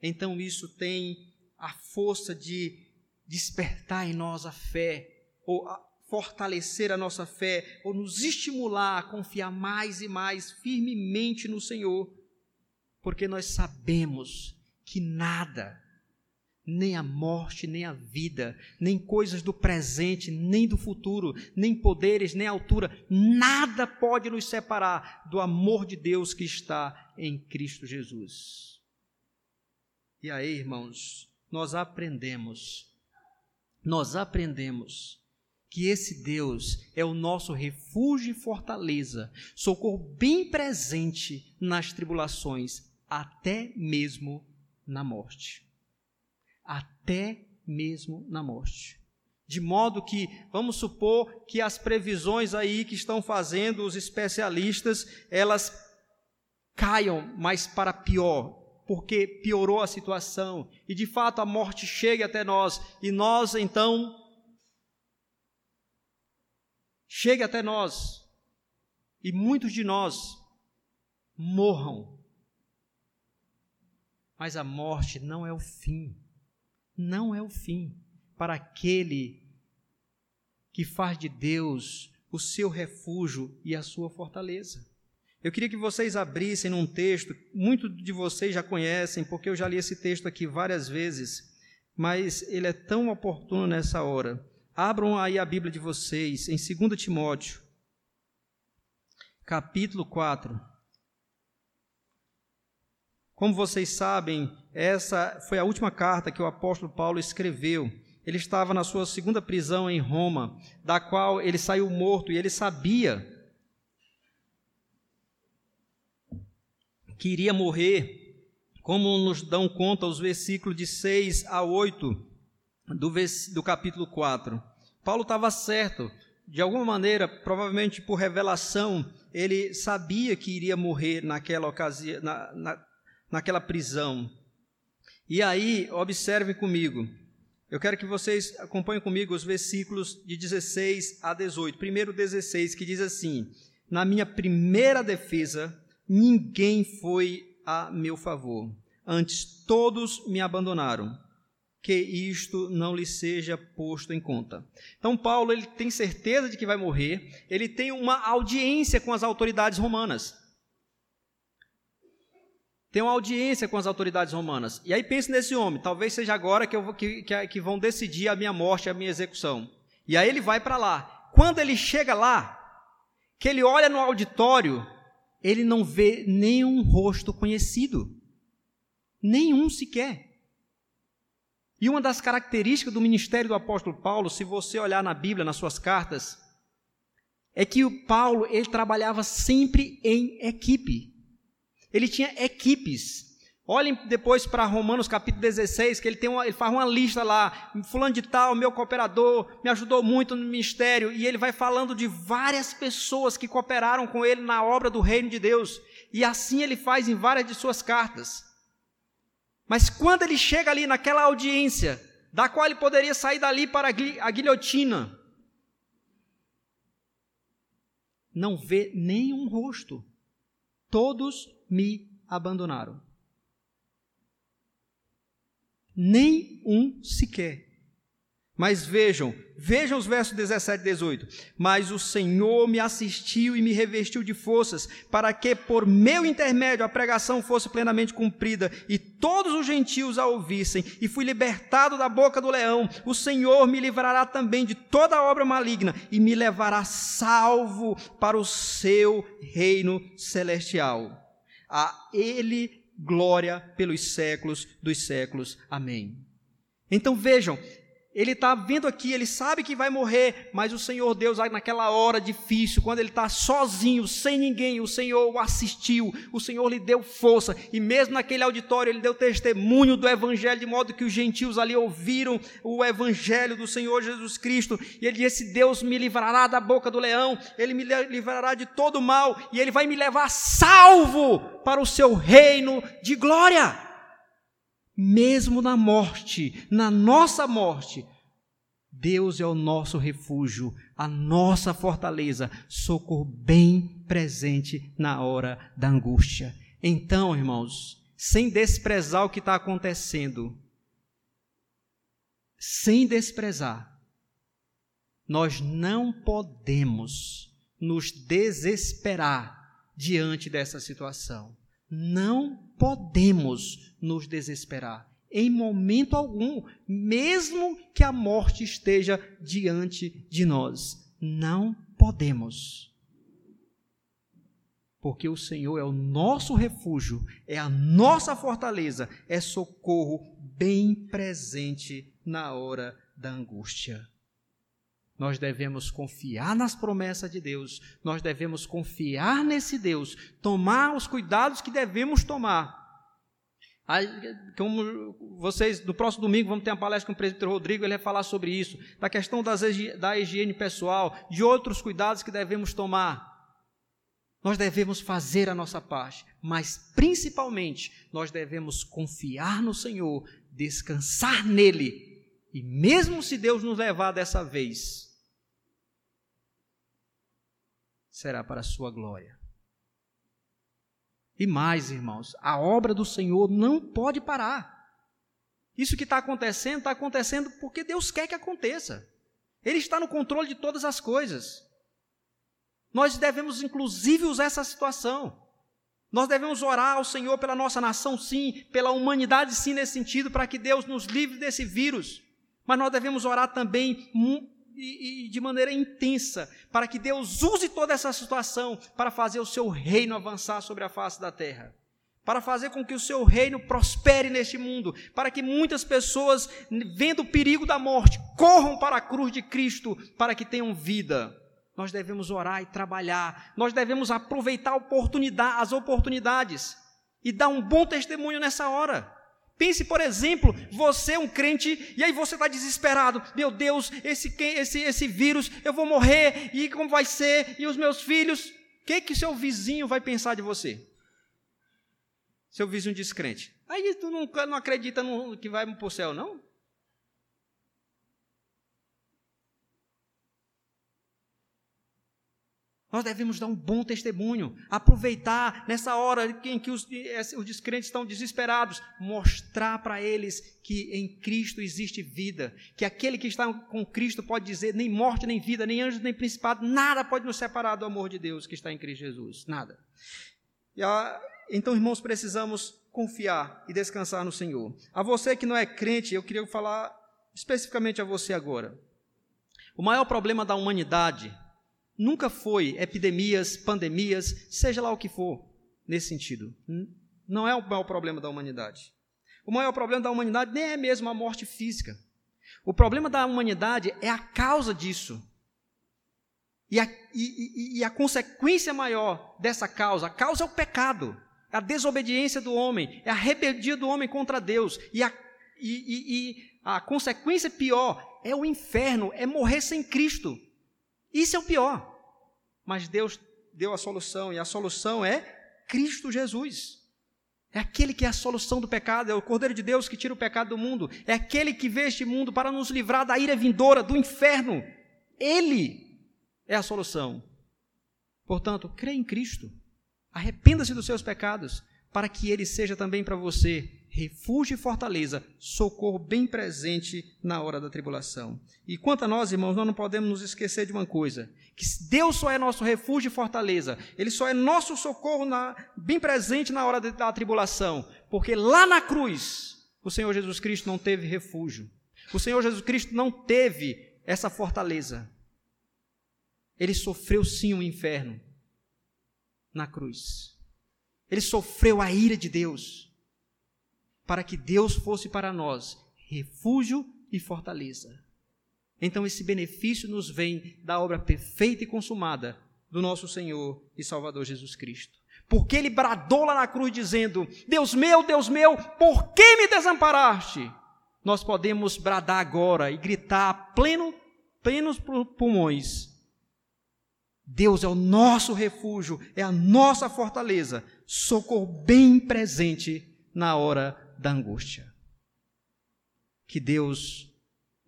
Então isso tem a força de despertar em nós a fé, ou fortalecer a nossa fé, ou nos estimular a confiar mais e mais firmemente no Senhor. Porque nós sabemos que nada, nem a morte, nem a vida, nem coisas do presente, nem do futuro, nem poderes, nem altura, nada pode nos separar do amor de Deus que está em Cristo Jesus. E aí, irmãos, nós aprendemos que esse Deus é o nosso refúgio e fortaleza, socorro bem presente nas tribulações, até mesmo na morte. Até mesmo na morte. De modo que, vamos supor que as previsões aí que estão fazendo os especialistas, elas caiam, mas para pior, porque piorou a situação. E, de fato, a morte chega até nós. E nós, então, chegue até nós, e muitos de nós morram. Mas a morte não é o fim, não é o fim para aquele que faz de Deus o seu refúgio e a sua fortaleza. Eu queria que vocês abrissem num texto, muitos de vocês já conhecem, porque eu já li esse texto aqui várias vezes, mas ele é tão oportuno nessa hora. Abram aí a Bíblia de vocês, em 2 Timóteo, capítulo 4. Como vocês sabem, essa foi a última carta que o apóstolo Paulo escreveu. Ele estava na sua segunda prisão em Roma, da qual ele saiu morto, e ele sabia que iria morrer, como nos dão conta os versículos de 6 a 8 do capítulo 4. Paulo estava certo, de alguma maneira, provavelmente por revelação, ele sabia que iria morrer naquela ocasião, naquela prisão. E aí, observem comigo, eu quero que vocês acompanhem comigo os versículos de 16 a 18. Primeiro 16, que diz assim: na minha primeira defesa, ninguém foi a meu favor, antes todos me abandonaram, que isto não lhe seja posto em conta. Então Paulo, ele tem certeza de que vai morrer, ele tem uma audiência com as autoridades romanas. Tem uma audiência com as autoridades romanas. E aí pense nesse homem, talvez seja agora que vão decidir a minha morte, a minha execução. E aí ele vai para lá. Quando ele chega lá, que ele olha no auditório, ele não vê nenhum rosto conhecido, nenhum sequer. E uma das características do ministério do apóstolo Paulo, se você olhar na Bíblia, nas suas cartas, é que o Paulo, ele trabalhava sempre em equipe. Ele tinha equipes. Olhem depois para Romanos capítulo 16, que ele faz uma lista lá, fulano de tal, meu cooperador, me ajudou muito no ministério, e ele vai falando de várias pessoas que cooperaram com ele na obra do reino de Deus, e assim ele faz em várias de suas cartas. Mas quando ele chega ali naquela audiência, da qual ele poderia sair dali para a guilhotina, não vê nenhum rosto, todos me abandonaram. Nem um sequer. Mas vejam os versos 17 e 18. Mas o Senhor me assistiu e me revestiu de forças, para que por meu intermédio a pregação fosse plenamente cumprida, e todos os gentios a ouvissem, e fui libertado da boca do leão. O Senhor me livrará também de toda obra maligna, e me levará salvo para o seu reino celestial. A ele glória pelos séculos dos séculos. Amém. Então vejam, ele está vendo aqui, ele sabe que vai morrer, mas o Senhor Deus, naquela hora difícil, quando ele está sozinho, sem ninguém, o Senhor o assistiu, o Senhor lhe deu força, e mesmo naquele auditório ele deu testemunho do Evangelho, de modo que os gentios ali ouviram o Evangelho do Senhor Jesus Cristo, e ele disse: Deus me livrará da boca do leão, ele me livrará de todo mal, e ele vai me levar salvo para o seu reino de glória. Mesmo na morte, na nossa morte, Deus é o nosso refúgio, a nossa fortaleza, socorro bem presente na hora da angústia. Então, irmãos, sem desprezar o que está acontecendo, sem desprezar, nós não podemos nos desesperar diante dessa situação. Não podemos nos desesperar em momento algum, mesmo que a morte esteja diante de nós. Não podemos, porque o Senhor é o nosso refúgio, é a nossa fortaleza, é socorro bem presente na hora da angústia. Nós devemos confiar nas promessas de Deus, nós devemos confiar nesse Deus, tomar os cuidados que devemos tomar. Como vocês, no próximo domingo, vamos ter uma palestra com o presbítero Rodrigo, ele vai falar sobre isso, da questão da higiene pessoal, de outros cuidados que devemos tomar. Nós devemos fazer a nossa parte, mas principalmente nós devemos confiar no Senhor, descansar nele, e mesmo se Deus nos levar dessa vez, será para a sua glória. E mais, irmãos, a obra do Senhor não pode parar. Isso que está acontecendo porque Deus quer que aconteça. Ele está no controle de todas as coisas. Nós devemos, inclusive, usar essa situação. Nós devemos orar ao Senhor pela nossa nação, sim, pela humanidade, sim, nesse sentido, para que Deus nos livre desse vírus. Mas nós devemos orar também e de maneira intensa, para que Deus use toda essa situação para fazer o seu reino avançar sobre a face da terra, para fazer com que o seu reino prospere neste mundo, para que muitas pessoas, vendo o perigo da morte, corram para a cruz de Cristo, para que tenham vida. Nós devemos orar e trabalhar, nós devemos aproveitar as oportunidades e dar um bom testemunho nessa hora. Pense, por exemplo, você é um crente e aí você está desesperado. Meu Deus, esse vírus, eu vou morrer, e como vai ser? E os meus filhos? O que seu vizinho vai pensar de você? Seu vizinho descrente. Aí tu não acredita no que vai para o céu, não? Nós devemos dar um bom testemunho, aproveitar nessa hora em que os descrentes estão desesperados, mostrar para eles que em Cristo existe vida, que aquele que está com Cristo pode dizer, nem morte, nem vida, nem anjos, nem principado, nada pode nos separar do amor de Deus que está em Cristo Jesus, nada. Então, irmãos, precisamos confiar e descansar no Senhor. A você que não é crente, eu queria falar especificamente a você agora. O maior problema da humanidade nunca foi epidemias, pandemias, seja lá o que for, nesse sentido. Não é o maior problema da humanidade. O maior problema da humanidade nem é mesmo a morte física. O problema da humanidade é a causa disso. E a consequência maior dessa causa, a causa é o pecado, é a desobediência do homem, é a rebeldia do homem contra Deus. E a consequência pior é o inferno, é morrer sem Cristo. Isso é o pior. Mas Deus deu a solução, e a solução é Cristo Jesus. É aquele que é a solução do pecado, é o Cordeiro de Deus que tira o pecado do mundo, é aquele que veio este mundo para nos livrar da ira vindoura, do inferno. Ele é a solução. Portanto, crê em Cristo, arrependa-se dos seus pecados, para que Ele seja também para você refúgio e fortaleza, socorro bem presente na hora da tribulação. E quanto a nós, irmãos, nós não podemos nos esquecer de uma coisa, que Deus só é nosso refúgio e fortaleza, Ele só é nosso socorro bem presente na hora da tribulação, porque lá na cruz, o Senhor Jesus Cristo não teve refúgio, o Senhor Jesus Cristo não teve essa fortaleza. Ele sofreu sim o inferno na cruz. Ele sofreu a ira de Deus, para que Deus fosse para nós refúgio e fortaleza. Então esse benefício nos vem da obra perfeita e consumada do nosso Senhor e Salvador Jesus Cristo. Porque Ele bradou lá na cruz dizendo, Deus meu, por que me desamparaste? Nós podemos bradar agora e gritar a plenos pulmões, Deus é o nosso refúgio, é a nossa fortaleza, socorro bem presente na hora da angústia. Que Deus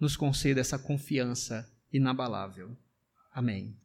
nos conceda essa confiança inabalável. Amém.